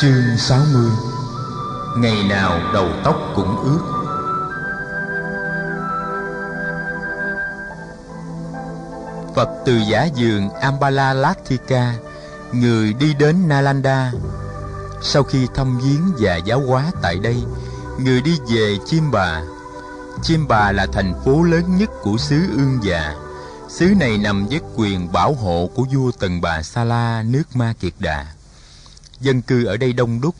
Chương 60. Ngày nào đầu tóc cũng ướt. Phật từ giả giường Ambalatika, người đi đến Nalanda. Sau khi thăm viếng và giáo hóa tại đây, người đi về Chimbà. Chimbà là thành phố lớn nhất của xứ Ương Dạ. Xứ này nằm dưới quyền bảo hộ của vua Tần Bà Sa La nước Ma Kiệt Đà. Dân cư ở đây đông đúc,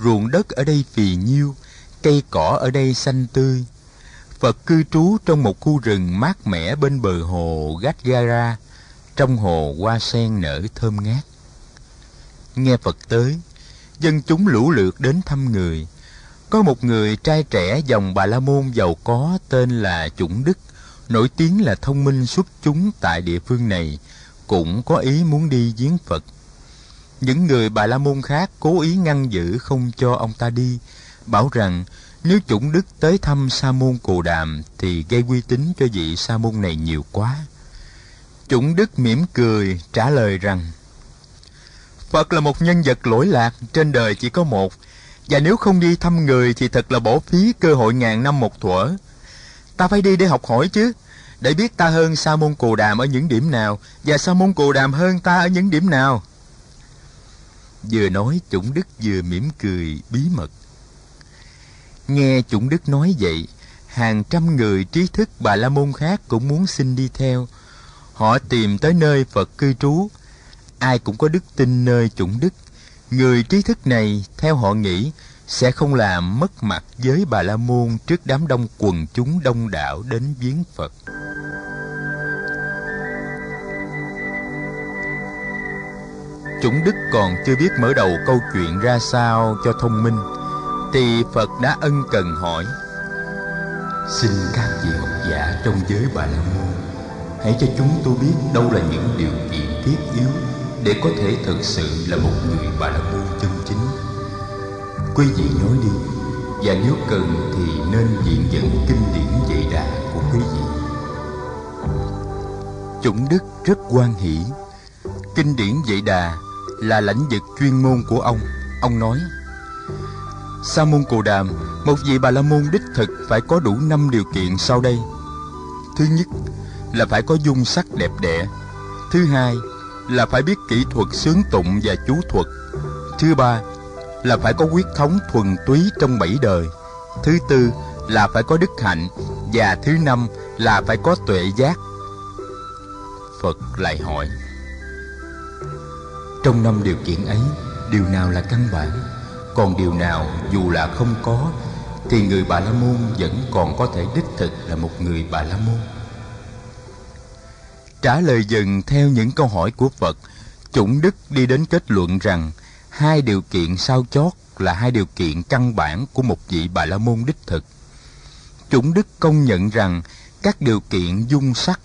ruộng đất ở đây phì nhiêu, cây cỏ ở đây xanh tươi. Phật cư trú trong một khu rừng mát mẻ bên bờ hồ Gatgara, trong hồ hoa sen nở thơm ngát. Nghe Phật tới, dân chúng lũ lượt đến thăm người. Có một người trai trẻ dòng Bà La Môn giàu có tên là Chủng Đức, nổi tiếng là thông minh xuất chúng tại địa phương này, cũng có ý muốn đi viếng Phật. Những người Bà La Môn khác cố ý ngăn giữ không cho ông ta đi, bảo rằng nếu Chủng Đức tới thăm Sa Môn Cồ Đàm thì gây uy tín cho vị Sa Môn này nhiều quá. Chủng Đức mỉm cười trả lời rằng Phật là một nhân vật lỗi lạc, trên đời chỉ có một, và nếu không đi thăm người thì thật là bỏ phí cơ hội ngàn năm một thuở. Ta phải đi để học hỏi chứ, để biết ta hơn Sa Môn Cồ Đàm ở những điểm nào và Sa Môn Cồ Đàm hơn ta ở những điểm nào. Vừa nói, Chủng Đức vừa mỉm cười bí mật. Nghe Chủng Đức nói vậy, hàng trăm người trí thức Bà La Môn khác cũng muốn xin đi theo. Họ tìm tới nơi Phật cư trú. Ai cũng có đức tin nơi Chủng Đức. Người trí thức này, theo họ nghĩ, sẽ không làm mất mặt với Bà La Môn trước đám đông quần chúng đông đảo đến viếng Phật. Chủng Đức còn chưa biết mở đầu câu chuyện ra sao cho thông minh thì Phật đã ân cần hỏi: Xin các vị học giả trong giới Bà La Môn, hãy cho chúng tôi biết đâu là những điều kiện thiết yếu để có thể thực sự là một người Bà La Môn chân chính. Quý vị nói đi, và nếu cần thì nên viện dẫn kinh điển dạy đạo của quý vị. Chủng Đức rất hoan hỉ. Kinh điển Dạy Đà là lãnh vực chuyên môn của ông. Ông nói: Sa Môn Cồ Đàm, một vị Bà La Môn đích thực phải có đủ 5 điều kiện sau đây. Thứ nhất là phải có dung sắc đẹp đẽ. Thứ hai là phải biết kỹ thuật xướng tụng và chú thuật. Thứ ba là phải có huyết thống thuần túy trong 7 đời. Thứ tư là phải có đức hạnh. Và thứ năm là phải có tuệ giác. Phật lại hỏi: Trong 5 điều kiện ấy, điều nào là căn bản? Còn điều nào dù là không có thì người Bà La Môn vẫn còn có thể đích thực là một người Bà La Môn? Trả lời dần theo những câu hỏi của Phật, Chủng Đức đi đến kết luận rằng 2 điều kiện sau chót là 2 điều kiện căn bản của một vị Bà La Môn đích thực. Chủng Đức công nhận rằng các điều kiện dung sắc,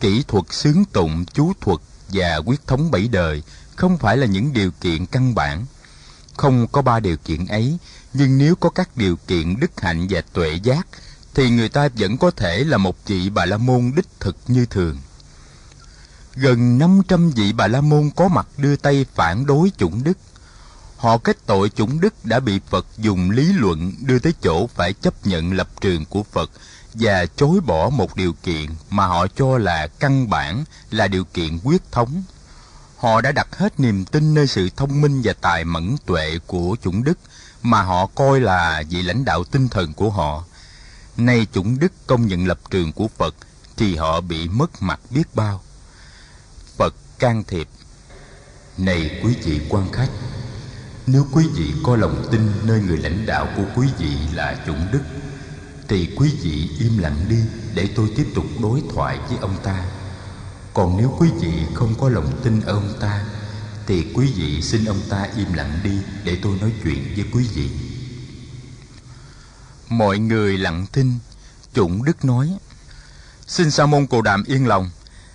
kỹ thuật xướng tụng, chú thuật và huyết thống 7 đời không phải là những điều kiện căn bản. Không có 3 điều kiện ấy, nhưng nếu có các điều kiện đức hạnh và tuệ giác thì người ta vẫn có thể là một vị Bà La Môn đích thực như thường. Gần 500 vị Bà La Môn có mặt đưa tay phản đối Chủng Đức. Họ kết tội Chủng Đức đã bị Phật dùng lý luận đưa tới chỗ phải chấp nhận lập trường của Phật và chối bỏ một điều kiện mà họ cho là căn bản, là điều kiện huyết thống. Họ đã đặt hết niềm tin nơi sự thông minh và tài mẫn tuệ của Chủng Đức mà họ coi là vị lãnh đạo tinh thần của họ. Nay Chủng Đức công nhận lập trường của Phật thì họ bị mất mặt biết bao. Phật can thiệp: Này quý vị quan khách, nếu quý vị có lòng tin nơi người lãnh đạo của quý vị là Chủng Đức thì quý vị im lặng đi để tôi tiếp tục đối thoại với ông ta. Còn nếu quý vị không có lòng tin ở ông ta thì quý vị xin ông ta im lặng đi để tôi nói chuyện với quý vị. Mọi người lặng thinh. Chủng Đức nói: Xin Sa Môn Cồ Đàm yên lòng,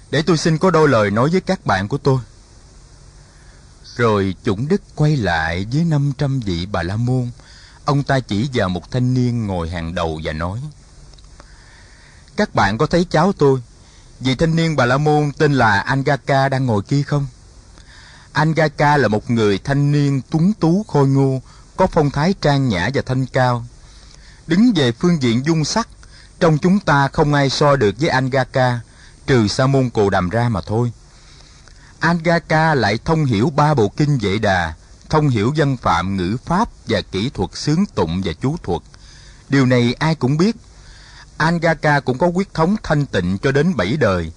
để tôi xin có đôi lời nói với các bạn của tôi. Rồi Chủng Đức quay lại với 500 vị Bà La Môn. Ông ta chỉ vào một thanh niên ngồi hàng đầu và nói: Các bạn có thấy cháu tôi, vị thanh niên Bà La Môn tên là Angaka đang ngồi kia không? Angaka là một người thanh niên tuấn tú khôi ngô, có phong thái trang nhã và thanh cao. Đứng về phương diện dung sắc, trong chúng ta không ai so được với Angaka, trừ Sa môn Cồ Đàm ra mà thôi. Angaka lại thông hiểu ba bộ kinh Vệ Đà, thông hiểu văn phạm, ngữ pháp và kỹ thuật xướng tụng và chú thuật. Điều này ai cũng biết. Angaka cũng có huyết thống thanh tịnh cho đến 7 đời,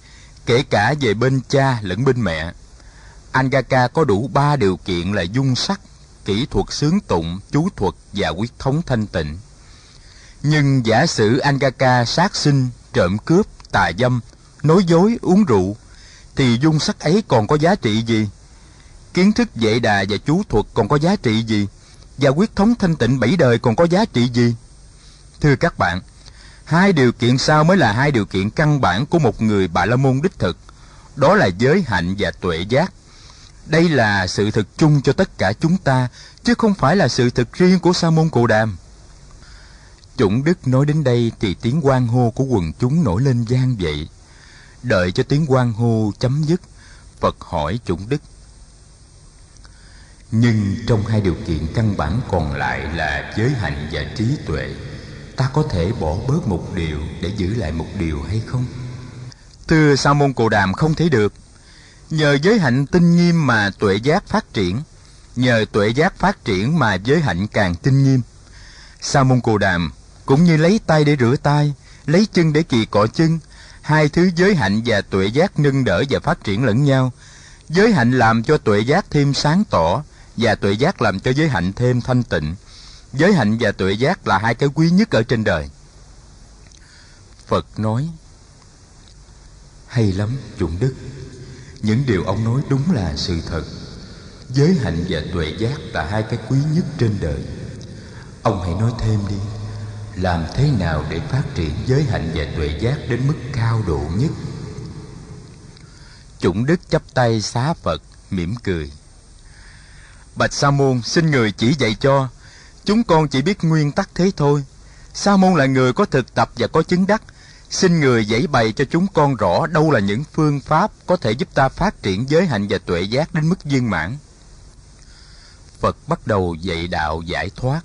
kể cả về bên cha lẫn bên mẹ. Angaka có đủ 3 điều kiện là dung sắc, kỹ thuật xướng tụng, chú thuật và huyết thống thanh tịnh. Nhưng giả sử Angaka sát sinh, trộm cướp, tà dâm, nói dối, uống rượu, thì dung sắc ấy còn có giá trị gì? Kiến thức Vệ Đà và chú thuật còn có giá trị gì? Và huyết thống thanh tịnh 7 đời còn có giá trị gì? Thưa các bạn, 2 điều kiện sau mới là 2 điều kiện căn bản của một người Bà La Môn đích thực, đó là giới hạnh và tuệ giác. Đây là sự thật chung cho tất cả chúng ta, chứ không phải là sự thật riêng của Sa môn Cồ Đàm. Chủng Đức nói đến đây thì tiếng hoan hô của quần chúng nổi lên vang dậy. Đợi cho tiếng hoan hô chấm dứt, Phật hỏi Chủng Đức: nhưng trong 2 điều kiện căn bản còn lại là giới hạnh và trí tuệ, ta có thể bỏ bớt một điều để giữ lại một điều hay không? Thưa Sa môn Cồ Đàm, không thể được. Nhờ giới hạnh tinh nghiêm mà tuệ giác phát triển, nhờ tuệ giác phát triển mà giới hạnh càng tinh nghiêm. Sa môn Cồ Đàm cũng như lấy tay để rửa tay, lấy chân để kỳ cọ chân, 2 thứ giới hạnh và tuệ giác nâng đỡ và phát triển lẫn nhau. Giới hạnh làm cho tuệ giác thêm sáng tỏ, và tuệ giác làm cho giới hạnh thêm thanh tịnh. Giới hạnh và tuệ giác là 2 cái quý nhất ở trên đời. Phật nói: hay lắm Chủng Đức, những điều ông nói đúng là sự thật. Giới hạnh và tuệ giác là 2 cái quý nhất trên đời. Ông hãy nói thêm đi, làm thế nào để phát triển giới hạnh và tuệ giác đến mức cao độ nhất? Chủng Đức chắp tay xá Phật, mỉm cười: bạch Sa môn, xin người chỉ dạy cho. Chúng con chỉ biết nguyên tắc thế thôi. Sa môn là người có thực tập và có chứng đắc. Xin người giải bày cho chúng con rõ đâu là những phương pháp có thể giúp ta phát triển giới hạnh và tuệ giác đến mức viên mãn. Phật bắt đầu dạy đạo giải thoát.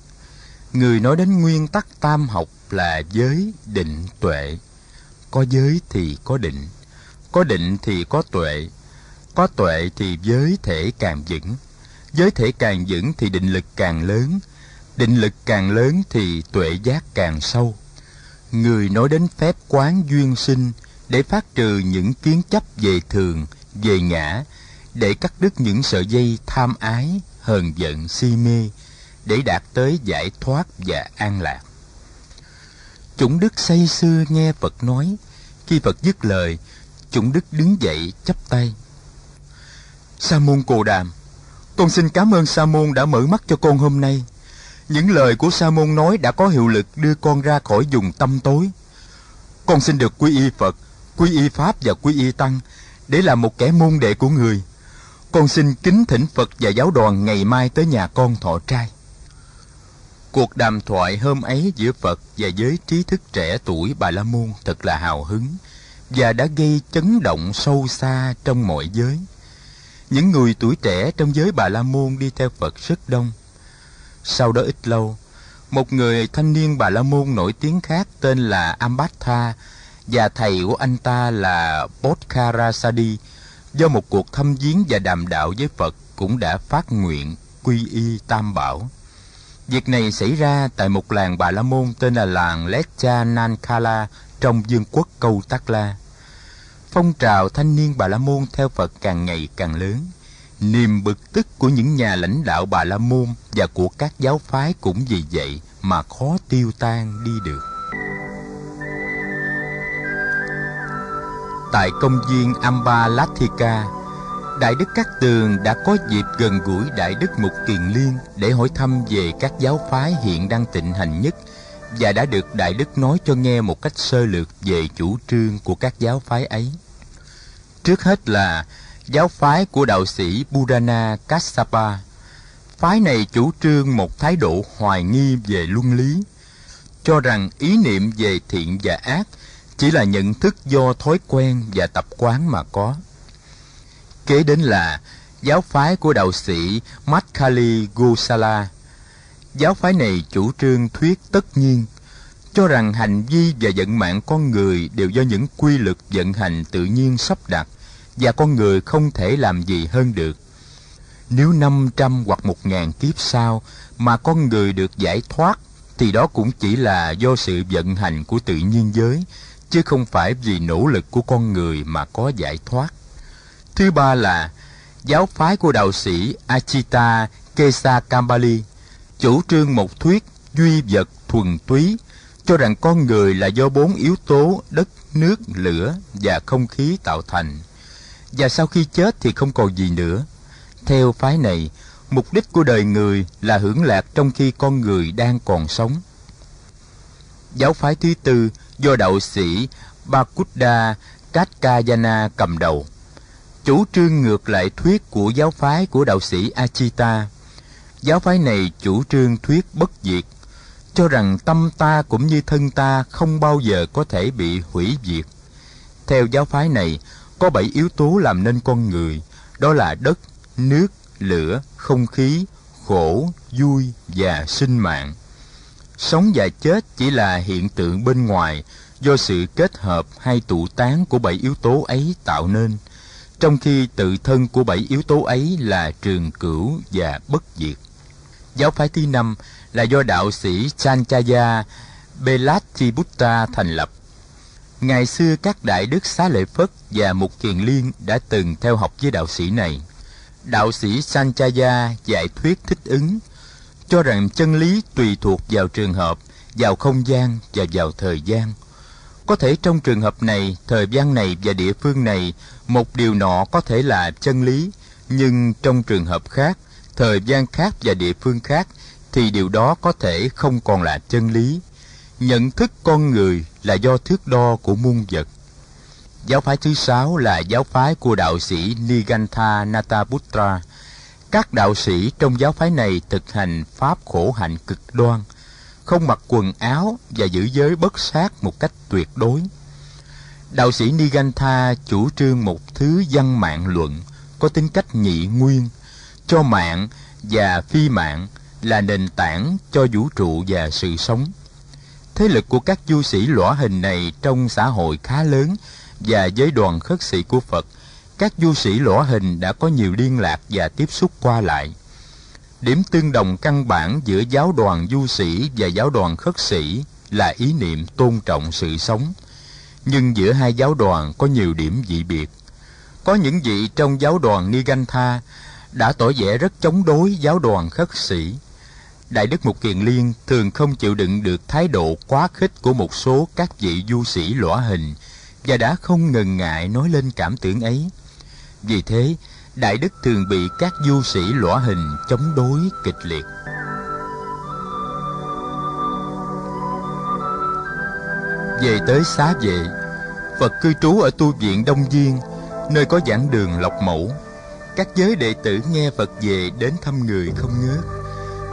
Người nói đến nguyên tắc tam học là giới, định, tuệ. Có giới thì có định, có định thì có tuệ thì giới thể càng vững, giới thể càng vững thì định lực càng lớn, định lực càng lớn thì tuệ giác càng sâu. Người nói đến phép quán duyên sinh để phát trừ những kiến chấp về thường, về ngã, để cắt đứt những sợi dây tham ái, hờn giận, si mê, để đạt tới giải thoát và an lạc. Chủng Đức say sưa nghe Phật nói. Khi Phật dứt lời, Chủng Đức đứng dậy chắp tay: Sa môn Cồ Đàm, con xin cảm ơn Sa môn đã mở mắt cho con hôm nay. Những lời của Sa môn nói đã có hiệu lực đưa con ra khỏi vùng tăm tối. Con xin được quy y Phật, quy y Pháp và quy y Tăng để làm một kẻ môn đệ của người. Con xin kính thỉnh Phật và giáo đoàn ngày mai tới nhà con thọ trai. Cuộc đàm thoại hôm ấy giữa Phật và giới trí thức trẻ tuổi Bà La Môn thật là hào hứng và đã gây chấn động sâu xa trong mọi giới. Những người tuổi trẻ trong giới Bà La Môn đi theo Phật rất đông. Sau đó ít lâu, một người thanh niên Bà La Môn nổi tiếng khác tên là Ambatha và thầy của anh ta là Bodkarasadi, do một cuộc thăm viếng và đàm đạo với Phật cũng đã phát nguyện quy y Tam Bảo. Việc này xảy ra tại một làng Bà La Môn tên là làng Lecha-Nankala trong vương quốc Câu Tác La. Phong trào thanh niên Bà La Môn theo Phật càng ngày càng lớn. Niềm bực tức của những nhà lãnh đạo Bà La Môn và của các giáo phái cũng vì vậy mà khó tiêu tan đi được. Tại công viên Ambalatika, Đại Đức Cát Tường đã có dịp gần gũi Đại Đức Mục Kiền Liên để hỏi thăm về các giáo phái hiện đang thịnh hành nhất, và đã được Đại Đức nói cho nghe một cách sơ lược về chủ trương của các giáo phái ấy. Trước hết là giáo phái của đạo sĩ Burana Kassapa. Phái này chủ trương một thái độ hoài nghi về luân lý, cho rằng ý niệm về thiện và ác chỉ là nhận thức do thói quen và tập quán mà có. Kế đến là giáo phái của đạo sĩ Makkali Gusala. Giáo phái này chủ trương thuyết tất nhiên, cho rằng hành vi và vận mạng con người đều do những quy luật vận hành tự nhiên sắp đặt, và con người không thể làm gì hơn được. Nếu 500 hoặc 1.000 kiếp sau mà con người được giải thoát, thì đó cũng chỉ là do sự vận hành của tự nhiên giới, chứ không phải vì nỗ lực của con người mà có giải thoát. Thứ ba là giáo phái của đạo sĩ Achita Kesakambali, chủ trương một thuyết duy vật thuần túy, cho rằng con người là do 4 yếu tố đất, nước, lửa và không khí tạo thành, và sau khi chết thì không còn gì nữa. Theo phái này, mục đích của đời người là hưởng lạc trong khi con người đang còn sống. Giáo phái thứ tư do đạo sĩ Bakuddha Katkadana cầm đầu, chủ trương ngược lại thuyết của giáo phái của đạo sĩ Achita. Giáo phái này chủ trương thuyết bất diệt, cho rằng tâm ta cũng như thân ta không bao giờ có thể bị hủy diệt. Theo giáo phái này, có 7 yếu tố làm nên con người, đó là đất, nước, lửa, không khí, khổ, vui và sinh mạng. Sống và chết chỉ là hiện tượng bên ngoài do sự kết hợp hay tụ tán của 7 yếu tố ấy tạo nên, trong khi tự thân của 7 yếu tố ấy là trường cửu và bất diệt. Giáo phái thứ năm là do đạo sĩ Sanchaya Belatiputta thành lập. Ngày xưa các đại đức Xá Lợi Phất và Mục Kiền Liên đã từng theo học với đạo sĩ này. Đạo sĩ Sanchaya giải thuyết thích ứng, cho rằng chân lý tùy thuộc vào trường hợp, vào không gian và vào thời gian. Có thể trong trường hợp này, thời gian này và địa phương này, một điều nọ có thể là chân lý, nhưng trong trường hợp khác, thời gian khác và địa phương khác, thì điều đó có thể không còn là chân lý. Nhận thức con người là do thước đo của muôn vật. Giáo phái thứ sáu là giáo phái của đạo sĩ Nigantha Nataputra. Các đạo sĩ trong giáo phái này thực hành pháp khổ hạnh cực đoan, không mặc quần áo và giữ giới bất sát một cách tuyệt đối. Đạo sĩ Nigantha chủ trương một thứ văn mạng luận có tính cách nhị nguyên, cho mạng và phi mạng là nền tảng cho vũ trụ và sự sống. Thế lực của các du sĩ lõa hình này trong xã hội khá lớn, và với đoàn khất sĩ của Phật, các du sĩ lõa hình đã có nhiều liên lạc và tiếp xúc qua lại. Điểm tương đồng căn bản giữa giáo đoàn du sĩ và giáo đoàn khất sĩ là ý niệm tôn trọng sự sống, nhưng giữa hai giáo đoàn có nhiều điểm dị biệt. Có những vị trong giáo đoàn Nigantha đã tỏ vẻ rất chống đối giáo đoàn khất sĩ. Đại đức Mục Kiền Liên thường không chịu đựng được thái độ quá khích của một số các vị du sĩ lõa hình, và đã không ngần ngại nói lên cảm tưởng ấy. Vì thế, đại đức thường bị các du sĩ lõa hình chống đối kịch liệt. Về tới Xá Vệ, Phật cư trú ở tu viện Đông Viên, nơi có giảng đường Lộc Mẫu. Các giới đệ tử nghe Phật về đến thăm người không ngớt.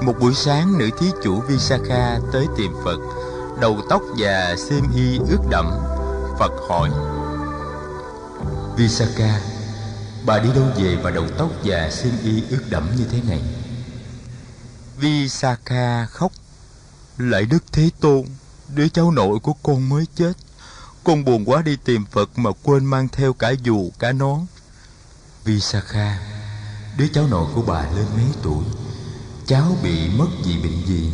Một buổi sáng, nữ thí chủ Visakha tới tìm Phật, đầu tóc và xiêm y ướt đẫm. Phật hỏi: Visakha, bà đi đâu về mà đầu tóc và xiêm y ướt đẫm như thế này? Visakha khóc: Lạy Đức Thế Tôn, đứa cháu nội của con mới chết, con buồn quá đi tìm Phật mà quên mang theo cả dù cả nón. Visakha, đứa cháu nội của bà lên mấy tuổi? Cháu bị mất gì, bệnh gì?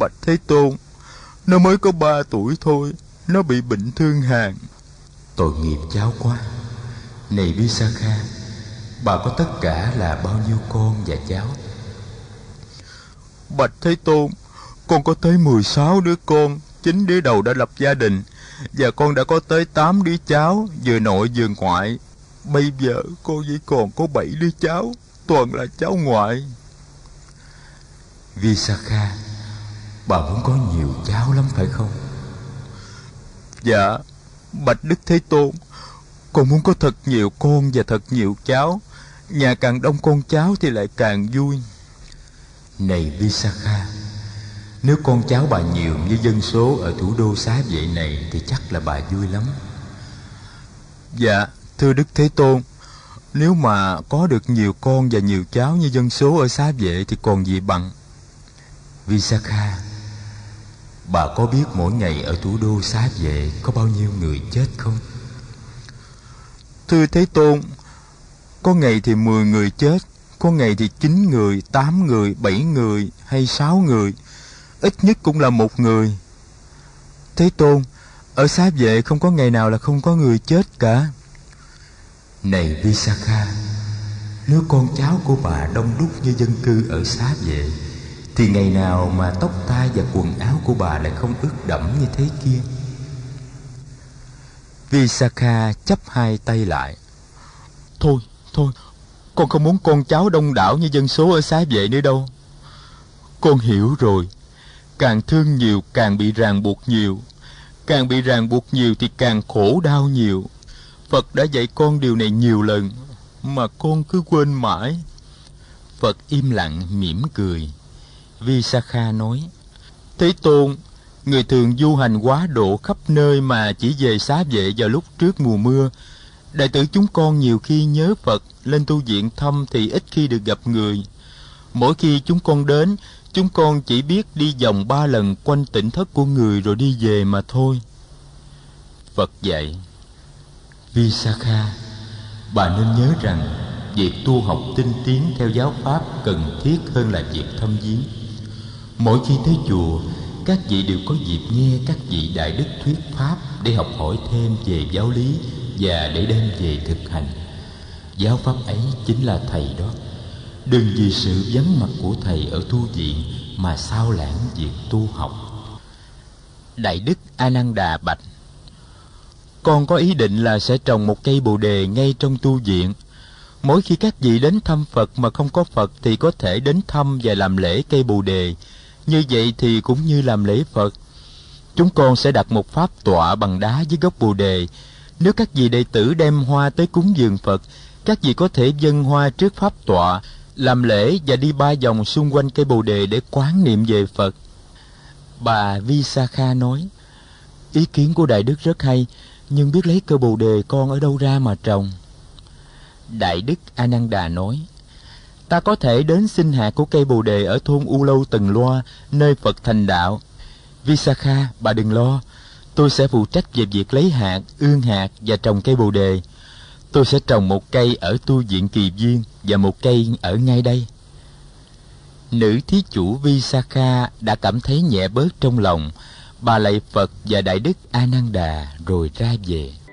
Bạch Thế Tôn, nó mới có 3 tuổi thôi, nó bị bệnh thương hàn. Tội nghiệp cháu quá. Này Visakha, bà có tất cả là bao nhiêu con và cháu? Bạch Thế Tôn, con có tới 16 đứa con, 9 đứa đầu đã lập gia đình, và con đã có tới 8 đứa cháu, vừa nội vừa ngoại. Bây giờ con chỉ còn có 7 đứa cháu, toàn là cháu ngoại. Visakha, bà muốn có nhiều cháu lắm phải không? Dạ, bạch Đức Thế Tôn, con muốn có thật nhiều con và thật nhiều cháu. Nhà càng đông con cháu thì lại càng vui. Này Visakha, nếu con cháu bà nhiều như dân số ở thủ đô Xá Vệ này thì chắc là bà vui lắm. Dạ, thưa Đức Thế Tôn, Nếu mà có được nhiều con và nhiều cháu như dân số ở xá vệ thì còn gì bằng. Visakha, bà có biết mỗi ngày ở thủ đô xá vệ có bao nhiêu người chết không? Thưa Thế Tôn, có ngày thì 10 người chết, có ngày thì 9 người, 8 người, 7 người hay 6 người, ít nhất cũng là 1 người. Thế Tôn, ở xá vệ không có ngày nào là không có người chết cả. Này Visakha, nếu con cháu của bà đông đúc như dân cư ở xá vệ, thì ngày nào mà tóc tai và quần áo của bà lại không ướt đẫm như thế kia? Visakha chắp hai tay lại. Thôi, con không muốn con cháu đông đảo như dân số ở xá vệ nữa đâu. Con hiểu rồi, càng thương nhiều càng bị ràng buộc nhiều, càng bị ràng buộc nhiều thì càng khổ đau nhiều. Phật đã dạy con điều này nhiều lần mà con cứ quên mãi. Phật im lặng mỉm cười. Visakha nói: Thế Tôn, người thường du hành quá độ khắp nơi mà chỉ về xá vệ vào lúc trước mùa mưa. Đệ tử chúng con nhiều khi nhớ Phật lên tu viện thăm thì ít khi được gặp người. Mỗi khi chúng con đến, chúng con chỉ biết đi vòng 3 lần quanh tỉnh thất của người rồi đi về mà thôi. Phật dạy: Visakha, bà nên nhớ rằng việc tu học tinh tiến theo giáo pháp cần thiết hơn là việc thăm viếng. Mỗi khi tới chùa, các vị đều có dịp nghe các vị đại đức thuyết pháp để học hỏi thêm về giáo lý và để đem về thực hành. Giáo pháp ấy chính là thầy đó. Đừng vì sự vắng mặt của thầy ở tu viện mà sao lãng việc tu học. Đại đức Ananda bạch: Con có ý định là sẽ trồng một cây bồ đề ngay trong tu viện. Mỗi khi các vị đến thăm Phật mà không có Phật thì có thể đến thăm và làm lễ cây bồ đề. Như vậy thì cũng như làm lễ Phật. Chúng con sẽ đặt một pháp tọa bằng đá dưới gốc bồ đề. Nếu các vị đệ tử đem hoa tới cúng dường Phật, các vị có thể dâng hoa trước pháp tọa, làm lễ và đi 3 vòng xung quanh cây bồ đề để quán niệm về Phật. Bà Visakha nói: Ý kiến của Đại Đức rất hay, nhưng biết lấy cây bồ đề con ở đâu ra mà trồng? Đại Đức Ananda nói: Ta có thể đến xin hạt của cây bồ đề ở thôn U Lâu Tần Loa, nơi Phật thành đạo. Visakha, bà đừng lo. Tôi sẽ phụ trách về việc lấy hạt, ương hạt và trồng cây bồ đề. Tôi sẽ trồng một cây ở tu viện Kỳ Viên và một cây ở ngay đây. Nữ thí chủ Visakha đã cảm thấy nhẹ bớt trong lòng. Bà lạy Phật và Đại Đức Ananda rồi ra về.